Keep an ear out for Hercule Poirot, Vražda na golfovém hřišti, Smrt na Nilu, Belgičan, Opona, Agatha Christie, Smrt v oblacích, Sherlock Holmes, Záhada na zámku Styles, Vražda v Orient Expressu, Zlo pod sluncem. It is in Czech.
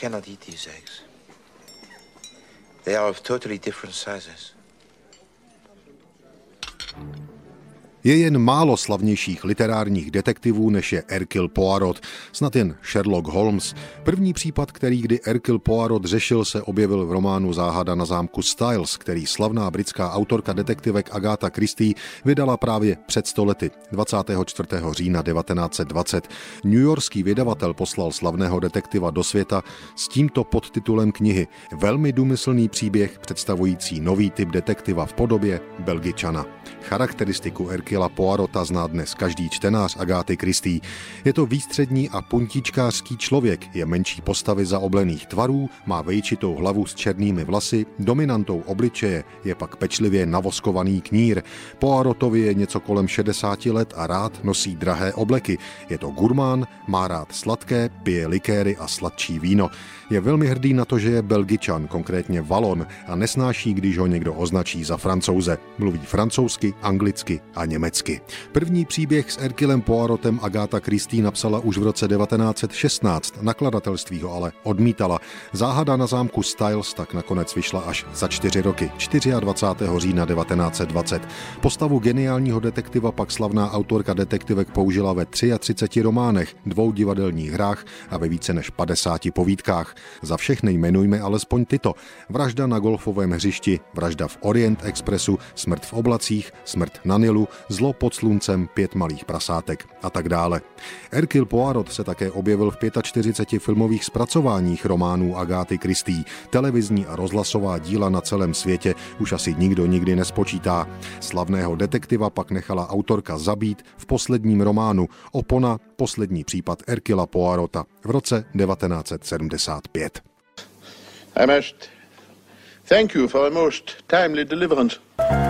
cannot eat these eggs. They are of totally different sizes. Je jen málo slavnějších literárních detektivů, než je Hercule Poirot, snad jen Sherlock Holmes. První případ, který kdy Hercule Poirot řešil, se objevil v románu Záhada na zámku Styles, který slavná britská autorka detektivek Agatha Christie vydala právě před 100 lety, 24. října 1920. Newyorský vydavatel poslal slavného detektiva do světa s tímto podtitulem knihy. Velmi důmyslný příběh představující nový typ detektiva v podobě Belgičana. Charakteristiku Hercula Poirota zná dnes každý čtenář Agáty Christie. Je to výstřední a puntičkářský člověk, je menší postavy zaoblených tvarů, má vejčitou hlavu s černými vlasy, dominantou obličeje je pak pečlivě navoskovaný knír. Poirotovi je něco kolem 60 let a rád nosí drahé obleky. Je to gurmán, má rád sladké, pije likéry a sladčí víno. Je velmi hrdý na to, že je Belgičan, konkrétně Valon, a nesnáší, když ho někdo označí za Francouze. Mluví francouzsky, anglicky a německy. První příběh s Herculem Poirotem Agatha Christie napsala už v roce 1916, nakladatelství ho ale odmítala. Záhada na zámku Styles tak nakonec vyšla až za 4 roky, 24. října 1920. Postavu geniálního detektiva pak slavná autorka detektivek použila ve 33 románech, 2 divadelních hrách a ve více než 50 povídkách. Za všechny jmenujme alespoň tyto: Vražda na golfovém hřišti, Vražda v Orient Expressu, Smrt v oblacích, Smrt na Nilu, Zlo pod sluncem, 5 malých prasátek a tak dále. Hercule Poirot se také objevil v 45 filmových zpracováních románů Agáty Christie. Televizní a rozhlasová díla na celém světě už asi nikdo nikdy nespočítá. Slavného detektiva pak nechala autorka zabít v posledním románu Opona, poslední případ Hercula Poirota v roce 1975. I must thank you for a most timely deliverance.